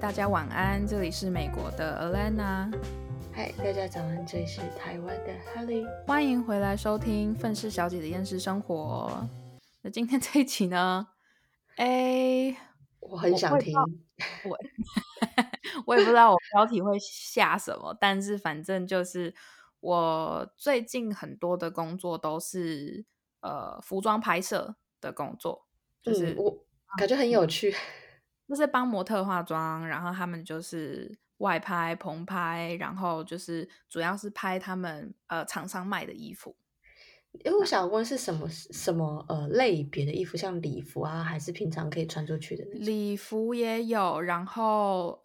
大家晚安，这里是美国的 Alana。 嗨，大家早安，这里是台湾的 Holly。 欢迎回来收听愤世小姐的厌世生活。那今天这一期呢，我很想听，我也不知道我标题会下什么但是反正就是我最近很多的工作都是服装拍摄的工作，就是我感觉很有趣，就是帮模特化妆，然后他们就是外拍棚拍，然后就是主要是拍他们厂商卖的衣服。因为我想问是什么类别的衣服，像礼服啊，还是平常可以穿出去的那种？礼服也有，然后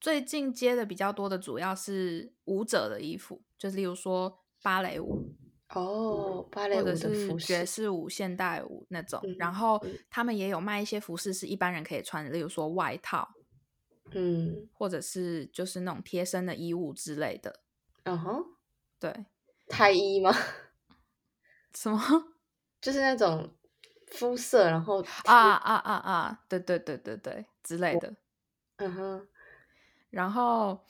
最近接的比较多的主要是舞者的衣服，就是例如说芭蕾舞芭蕾舞的服饰，或者是爵士舞、现代舞那种然后他们也有卖一些服饰是一般人可以穿的，例如说外套或者是就是那种贴身的衣物之类的。对，胎衣吗？什么？就是那种肤色，然后对对对对对之类的。然后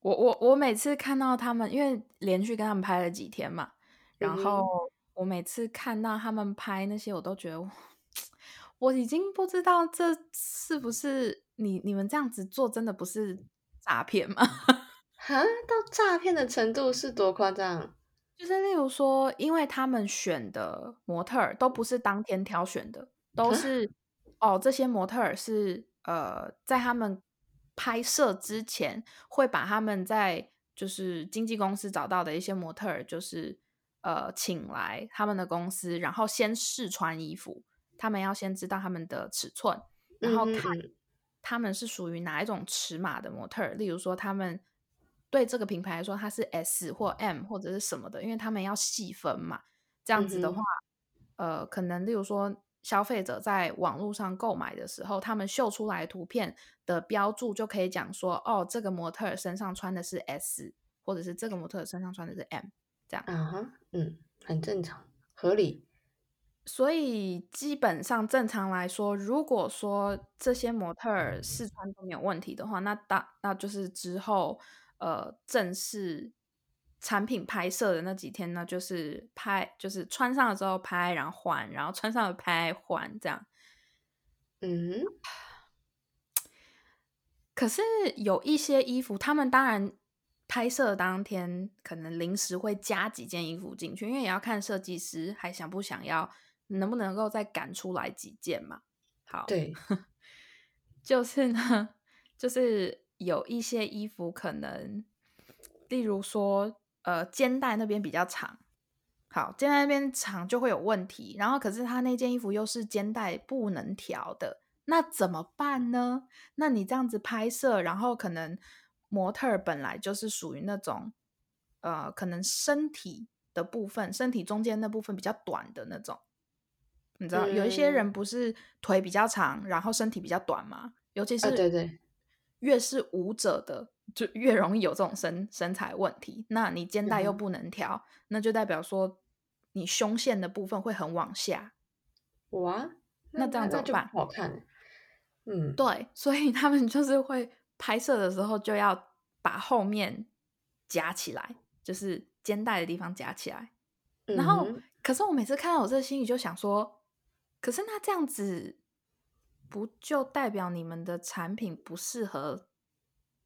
我每次看到他们，因为连续跟他们拍了几天嘛，然后我每次看到他们拍那些，我都觉得我已经不知道这是不是你们这样子做真的不是诈骗吗？哈，到诈骗的程度是多夸张？就是例如说，因为他们选的模特儿都不是当天挑选的，都是这些模特儿是在他们拍摄之前会把他们在就是经纪公司找到的一些模特儿就是请来他们的公司，然后先试穿衣服，他们要先知道他们的尺寸，然后看他们是属于哪一种尺码的模特儿，例如说他们对这个品牌来说他是 S 或 M 或者是什么的，因为他们要细分嘛。这样子的话可能例如说消费者在网络上购买的时候，他们秀出来图片的标注就可以讲说这个模特身上穿的是 S， 或者是这个模特身上穿的是 M， 这样很正常合理。所以基本上正常来说，如果说这些模特试穿都没有问题的话，那就是之后正式产品拍摄的那几天呢，就是拍，就是穿上了之后拍，然后换，然后穿上了拍换，这样。可是有一些衣服，他们当然拍摄当天可能临时会加几件衣服进去，因为也要看设计师还想不想要，能不能够再赶出来几件嘛。好，对，就是有一些衣服可能，例如说肩带那边比较长，好，肩带那边长就会有问题，然后可是他那件衣服又是肩带不能调的，那怎么办呢？那你这样子拍摄，然后可能模特本来就是属于那种可能身体的部分，身体中间那部分比较短的那种，你知道有一些人不是腿比较长然后身体比较短吗？尤其是对对，越是舞者的就越容易有这种身材问题。那你肩带又不能调那就代表说你胸线的部分会很往下。哇，那这样怎么办？不好看。对，所以他们就是会拍摄的时候就要把后面夹起来，就是肩带的地方夹起来。然后可是我每次看到我这心里就想说，可是那这样子不就代表你们的产品不适合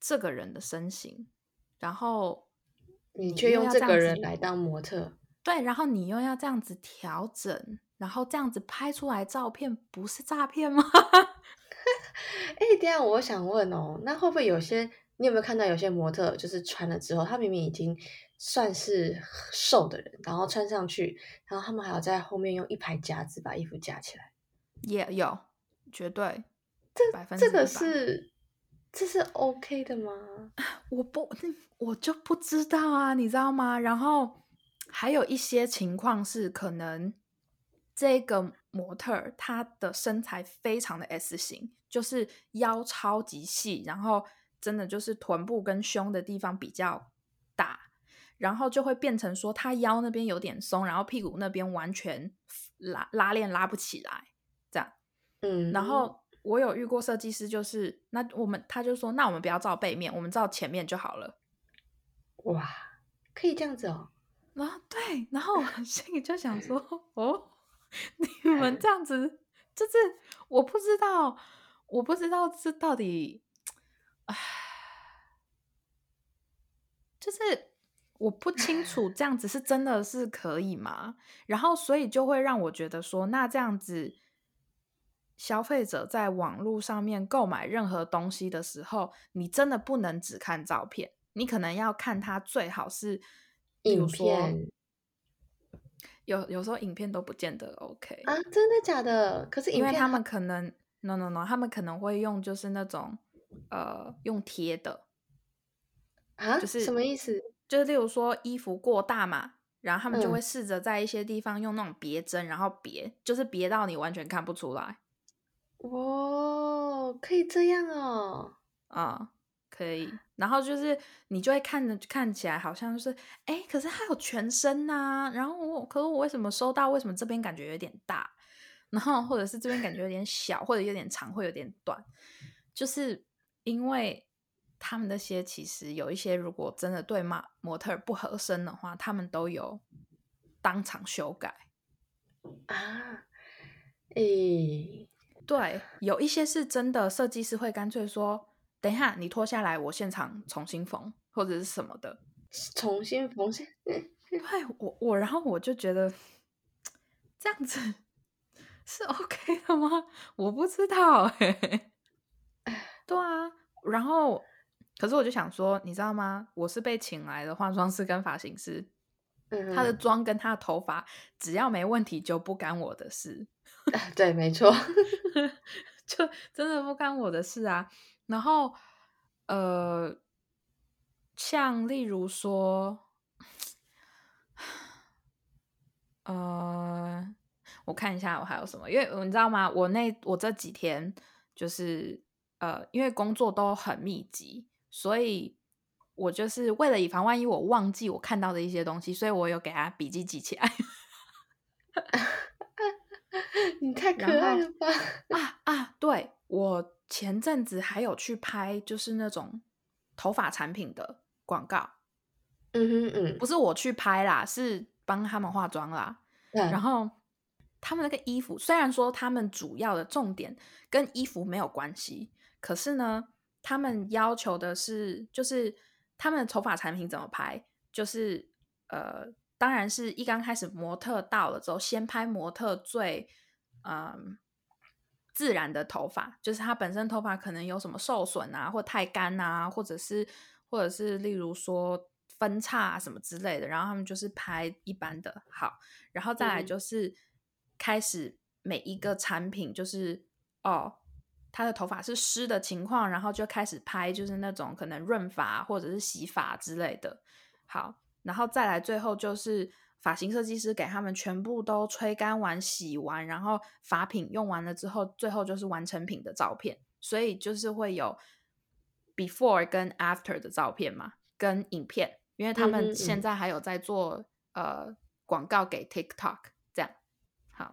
这个人的身形，然后你却用这个人来当模特，对，然后你又要这样子调整，然后这样子拍出来照片，不是诈骗吗？等一下，我想问那会不会有些，你有没有看到有些模特就是穿了之后，他明明已经算是瘦的人，然后穿上去，然后他们还要在后面用一排夹子把衣服夹起来？也有，绝对，这个是。这是 OK 的吗？我就不知道啊，你知道吗？然后还有一些情况是，可能这个模特她的身材非常的 S 型，就是腰超级细，然后真的就是臀部跟胸的地方比较大，然后就会变成说她腰那边有点松，然后屁股那边完全拉链拉不起来，这样。然后我有遇过设计师，就是那我们他就说，那我们不要照背面，我们照前面就好了。哇，可以这样子哦。啊，对，然后我心里就想说，哦，你们这样子，就是我不知道这到底，唉，就是我不清楚这样子是真的是可以吗？然后所以就会让我觉得说，那这样子消费者在网络上面购买任何东西的时候，你真的不能只看照片，你可能要看它最好是影片，有时候影片都不见得 OK 啊，真的假的？可是影片因为他们可能 no 他们可能会用就是那种用贴的啊，就是什么意思？就是例如说衣服过大嘛，然后他们就会试着在一些地方用那种别针，然后别就是别到你完全看不出来。哦，可以这样哦。啊、嗯，可以。然后就是你就会看起来好像就是，哎，可是他有全身啊，然后可是我为什么收到？为什么这边感觉有点大？然后或者是这边感觉有点小，或者有点长，或者有点短，就是因为他们那些其实有一些，如果真的对模特不合身的话，他们都有当场修改啊。诶，对，有一些是真的设计师会干脆说，等一下你脱下来我现场重新缝或者是什么的，重新缝。对，我然后我就觉得这样子是 OK 的吗？我不知道欸。对啊，然后可是我就想说，你知道吗，我是被请来的化妆师跟发型师，他的妆跟他的头发只要没问题就不干我的事。对，没错。就真的不干我的事啊。然后像例如说我看一下我还有什么，因为你知道吗，我这几天就是因为工作都很密集，所以我就是为了以防万一我忘记我看到的一些东西，所以我有给他笔记记起来。你太可爱了吧。啊对，我前阵子还有去拍就是那种头发产品的广告。不是我去拍啦，是帮他们化妆啦。然后他们那个衣服，虽然说他们主要的重点跟衣服没有关系，可是呢他们要求的是，就是他们的头发产品怎么拍，就是当然是一刚开始模特到了之后，先拍模特最自然的头发，就是他本身头发可能有什么受损啊，或太干啊，或者是例如说分叉啊什么之类的，然后他们就是拍一般的好，然后再来就是开始每一个产品就是他的头发是湿的情况，然后就开始拍就是那种可能润发或者是洗发之类的。好，然后再来最后就是发型设计师给他们全部都吹干完洗完，然后发品用完了之后，最后就是完成品的照片。所以就是会有 before 跟 after 的照片嘛，跟影片，因为他们现在还有在做广告给 TikTok 这样。好，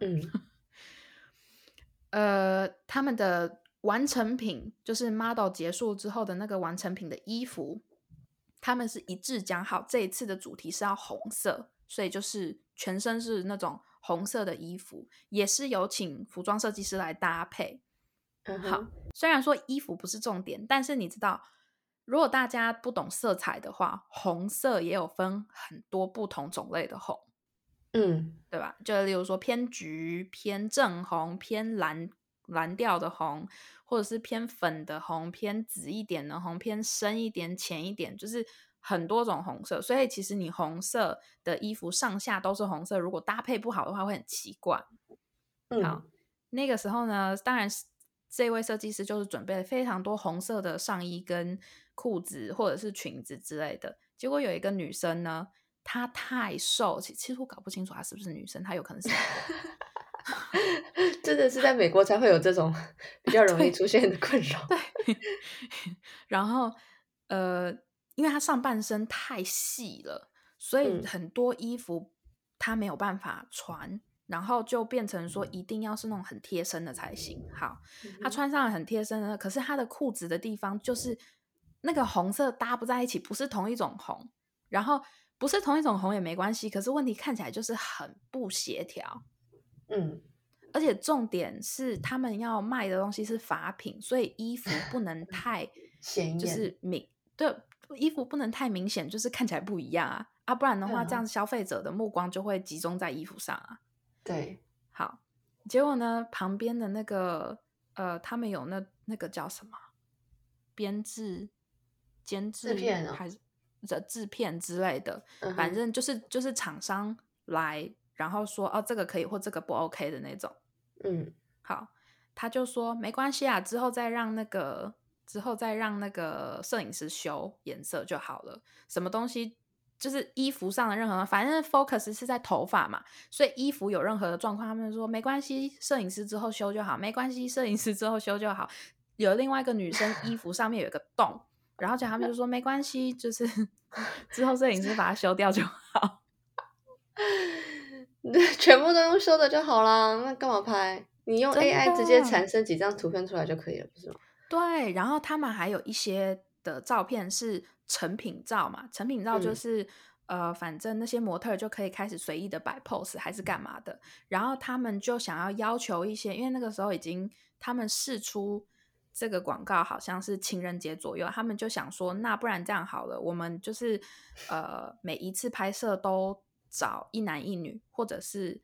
他们的完成品就是 model 结束之后的那个完成品的衣服，他们是一致讲好这一次的主题是要红色，所以就是全身是那种红色的衣服，也是有请服装设计师来搭配。好，虽然说衣服不是重点，但是你知道如果大家不懂色彩的话，红色也有分很多不同种类的红，对吧？就例如说偏橘、偏正红、偏蓝调的红，或者是偏粉的红、偏紫一点的红、偏深一点、浅一点，就是很多种红色。所以其实你红色的衣服上下都是红色，如果搭配不好的话会很奇怪。好，那个时候呢，当然这位设计师就是准备了非常多红色的上衣跟裤子或者是裙子之类的。结果有一个女生呢，她太瘦，其实我搞不清楚她是不是女生，她有可能是真的是在美国才会有这种比较容易出现的困扰。对，然后因为她上半身太细了，所以很多衣服她没有办法穿，然后就变成说一定要是那种很贴身的才行。好，他穿上了很贴身的，可是他的裤子的地方就是那个红色搭不在一起，不是同一种红，然后不是同一种红也没关系，可是问题看起来就是很不协调。嗯，而且重点是他们要卖的东西是法品，所以衣服不能太显眼，就是对，衣服不能太明显，就是看起来不一样啊，啊不然的话这样消费者的目光就会集中在衣服上啊。对，好，结果呢旁边的那个他们有那个叫什么编制监制片、哦、还是制片之类的、嗯、反正就是厂商来然后说哦这个可以或这个不 OK 的那种。嗯，好，他就说没关系啊，之后再让那个摄影师修颜色就好了，什么东西就是衣服上的任何，反正 focus 是在头发嘛，所以衣服有任何的状况他们说没关系，摄影师之后修就好，没关系，摄影师之后修就好。有另外一个女生衣服上面有一个洞然后就他们就说没关系，就是之后摄影师把它修掉就好全部都用修的就好啦，那干嘛拍，你用 AI 直接产生几张图片出来就可以了，不是吗？对，然后他们还有一些的照片是成品照嘛，成品照就是、反正那些模特就可以开始随意的摆 pose 还是干嘛的，然后他们就想要求一些，因为那个时候已经他们释出这个广告好像是情人节左右，他们就想说那不然这样好了，我们就是每一次拍摄都找一男一女或者是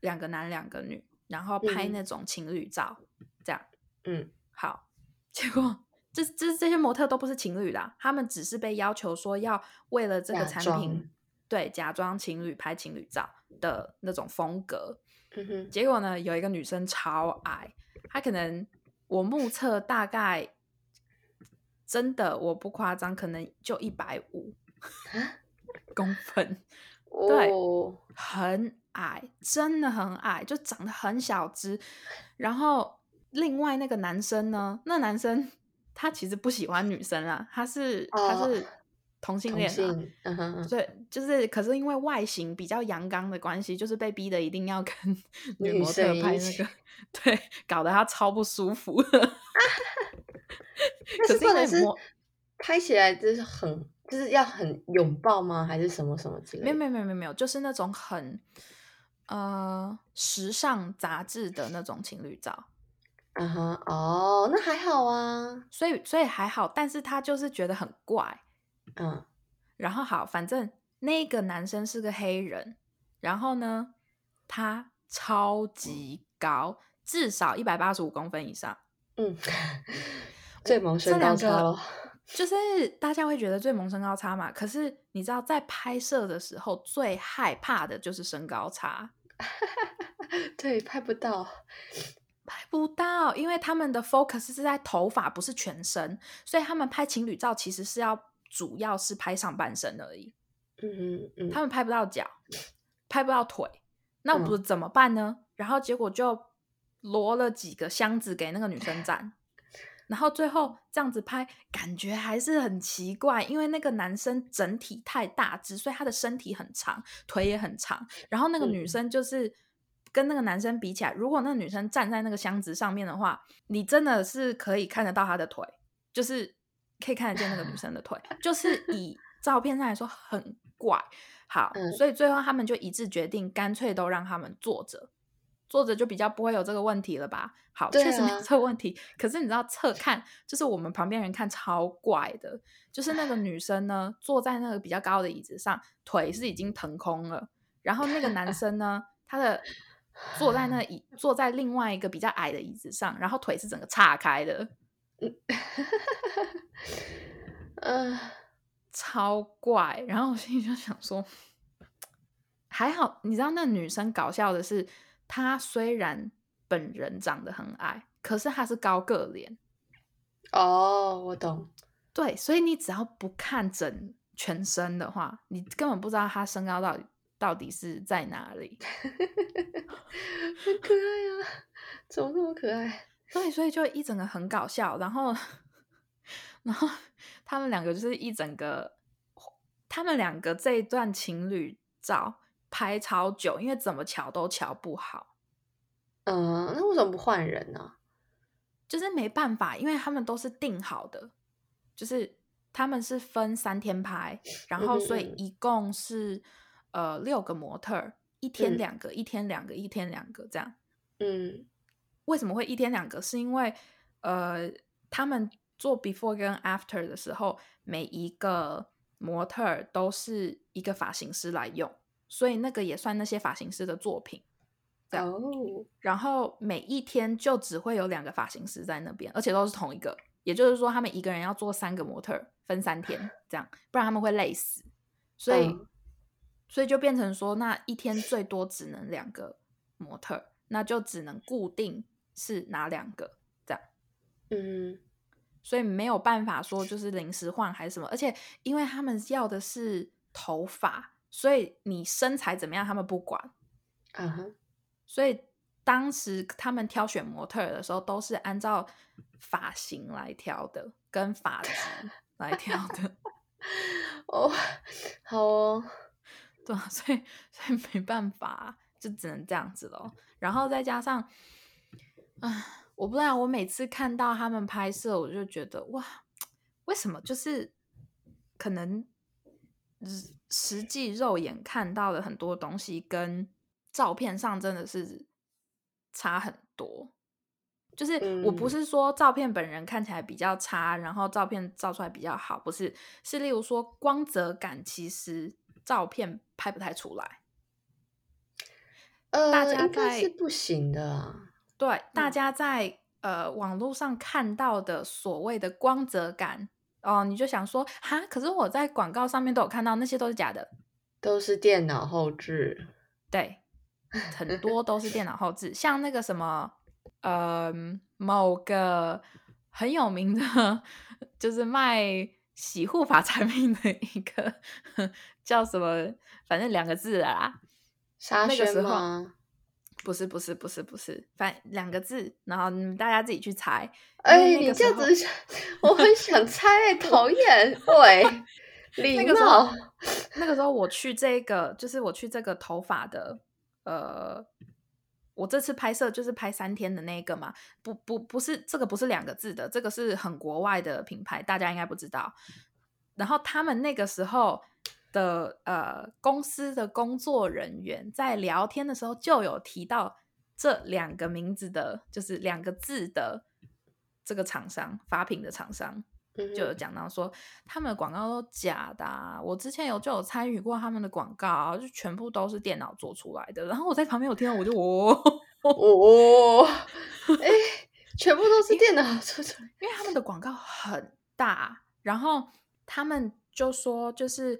两个男两个女，然后拍那种情侣照、嗯、这样。嗯，好，结果这些模特都不是情侣啦，他们只是被要求说要为了这个产品，对，假装情侣拍情侣照的那种风格、嗯、哼，结果呢有一个女生超矮，她可能我目测大概真的我不夸张可能就150公分，对、哦、很矮，真的很矮，就长得很小只。然后另外那个男生呢，那男生他其实不喜欢女生啦，他是同性恋啦、嗯、对，就是可是因为外形比较阳刚的关系，就是被逼的一定要跟女模特拍那个，对，搞得他超不舒服可是因为拍起来就是很就是要很拥抱吗还是什么什么之类的？没有，就是那种很时尚杂志的那种情侣照。嗯哼，哦，那还好啊，所以还好，但是他就是觉得很怪。嗯，然后好，反正那个男生是个黑人，然后呢他超级高，至少185公分以上。嗯，最萌身高差了，就是大家会觉得最萌身高差嘛，可是你知道在拍摄的时候最害怕的就是身高差对，拍不到，因为他们的 focus 是在头发不是全身，所以他们拍情侣照其实是主要是拍上半身而已。嗯嗯，他们拍不到脚拍不到腿，那我不怎么办呢、嗯、然后结果就挪了几个箱子给那个女生站然后最后这样子拍感觉还是很奇怪，因为那个男生整体太大只，所以他的身体很长腿也很长，然后那个女生就是跟那个男生比起来，如果那个女生站在那个箱子上面的话，你真的是可以看得到她的腿，就是可以看得见那个女生的腿就是以照片上来说很怪。好，所以最后他们就一致决定干脆都让他们坐着就比较不会有这个问题了吧。好，确实没有这个问题，可是你知道侧看就是我们旁边人看超怪的，就是那个女生呢坐在那个比较高的椅子上，腿是已经腾空了，然后那个男生呢他的坐在另外一个比较矮的椅子上，然后腿是整个岔开的超怪。然后我心里就想说还好，你知道那女生搞笑的是她虽然本人长得很矮，可是她是高个脸。哦，我懂。对，所以你只要不看整全身的话，你根本不知道她身高到底是在哪里很可爱啊，怎么那么可爱。对，所以就一整个很搞笑。然后他们两个就是一整个，他们两个这一段情侣照拍超久，因为怎么瞧都瞧不好。那为什么不换人呢？就是没办法，因为他们都是定好的，就是他们是分3天拍，然后所以一共是6个模特，一天2个、一天2个，一天2个这样。为什么会一天2个？是因为他们做 before 跟 after 的时候，每一个模特都是一个发型师来用，所以那个也算那些发型师的作品。然后每一天就只会有2个发型师在那边，而且都是同一个，也就是说他们一个人要做3个模特，分3天这样，不然他们会累死。所以就变成说那一天最多只能2个模特，那就只能固定是哪2个这样。所以没有办法说就是临时换还是什么，而且因为他们要的是头发，所以你身材怎么样他们不管。所以当时他们挑选模特的时候都是按照发型来挑的，跟发质来挑的。好哦。对啊，所以没办法，就只能这样子咯。然后再加上我不知道，我每次看到他们拍摄我就觉得哇，为什么就是可能实际肉眼看到的很多东西跟照片上真的是差很多。就是我不是说照片本人看起来比较差，然后照片照出来比较好，不是，是例如说光泽感其实照片拍不太出来。大家应该是不行的啊。对，大家在网络上看到的所谓的光泽感哦，你就想说哈，可是我在广告上面都有看到，那些都是假的，都是电脑后置。对，很多都是电脑后置。像那个什么某个很有名的就是卖洗护发产品的一个叫什么，反正2个字啦，沙宣吗？那个时候不是，反正2个字，然后大家自己去猜。你这样子我很想猜讨厌。对，礼貌。那个时候我去这个，就是我去这个头发的我这次拍摄就是拍3天的那个嘛，不是这个，不是2个字的，这个是很国外的品牌，大家应该不知道。然后他们那个时候的公司的工作人员在聊天的时候就有提到这2个名字的，就是2个字的这个厂商，发品的厂商，就有讲到说他们的广告都假的啊，我之前有参与过他们的广告啊，就全部都是电脑做出来的。然后我在旁边有听到，我就全部都是电脑做出来，因为他们的广告很大，然后他们就说就是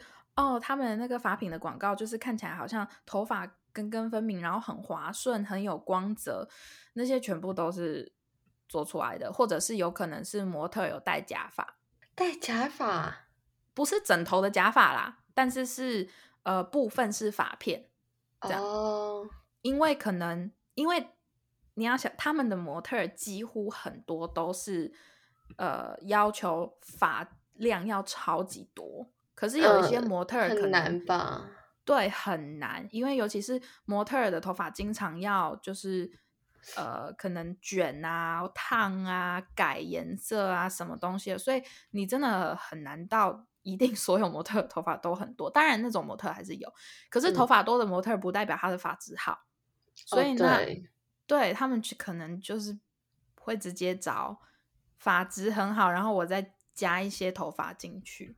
他们那个发品的广告就是看起来好像头发根根分明，然后很滑顺，很有光泽，那些全部都是做出来的，或者是有可能是模特有戴假发。戴假发不是整头的假发啦，但是是部分是发片这样。因为可能因为你要想，他们的模特几乎很多都是要求发量要超级多，可是有一些模特可能很难吧。对，很难，因为尤其是模特的头发经常要就是可能卷啊、烫啊、改颜色啊什么东西的，所以你真的很难到一定所有模特头发都很多。当然那种模特还是有，可是头发多的模特不代表他的发质好，所以那对他们可能就是会直接找发质很好，然后我再加一些头发进去。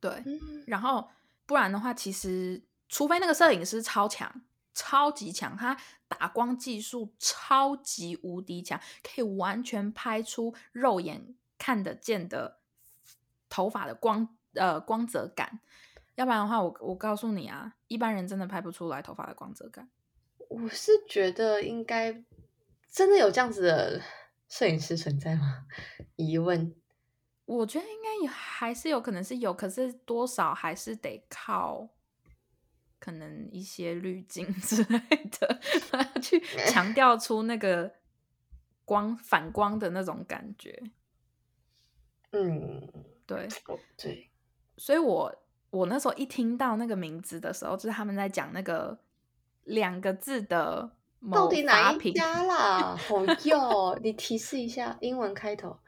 对，然后不然的话，其实除非那个摄影师超强，超级强，他打光技术超级无敌强，可以完全拍出肉眼看得见的头发的光泽感。要不然的话，我告诉你啊，一般人真的拍不出来头发的光泽感。我是觉得应该真的有这样子的摄影师存在吗？疑问。我觉得应该也还是有可能是有，可是多少还是得靠可能一些滤镜之类的去强调出那个光反光的那种感觉。对，所以我我那时候一听到那个名字的时候，就是他们在讲那个两个字的某到底哪一家啦？好哟，你提示一下，英文开头。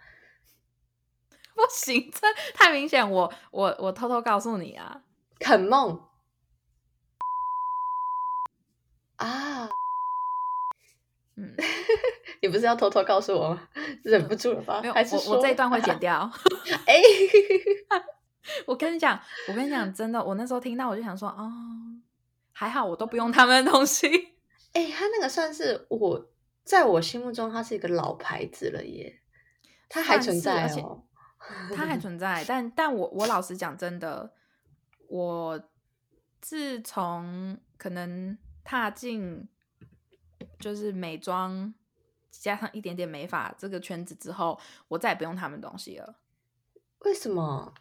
不行，这太明显，我偷偷告诉你啊，肯梦啊，嗯，你不是要偷偷告诉我吗？忍不住了吧？还是说我这一段会剪掉？哎，我跟你讲，真的，我那时候听到我就想说，哦，还好我都不用他们的东西。哎，他那个算是我在我心目中，他是一个老牌子了耶。它还存在哦，它还存在，但我老实讲，真的，我自从可能踏进就是美妆加上一点点美发这个圈子之后，我再也不用他们东西了。为什么？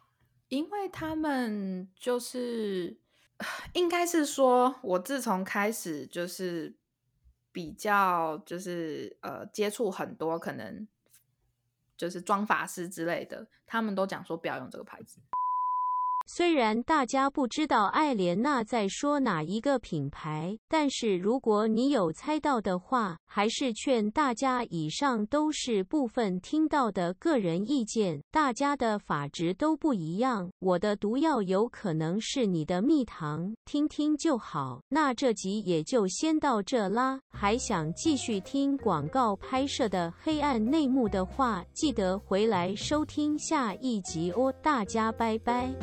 因为他们就是应该是说，我自从开始就是比较就是接触很多可能。就是妆发师之类的，他们都讲说不要用这个牌子。虽然大家不知道艾莲娜在说哪一个品牌，但是如果你有猜到的话，还是劝大家，以上都是部分听到的个人意见，大家的发质都不一样，我的毒药有可能是你的蜜糖，听听就好。那这集也就先到这啦，还想继续听广告拍摄的黑暗内幕的话，记得回来收听下一集哦，大家拜拜。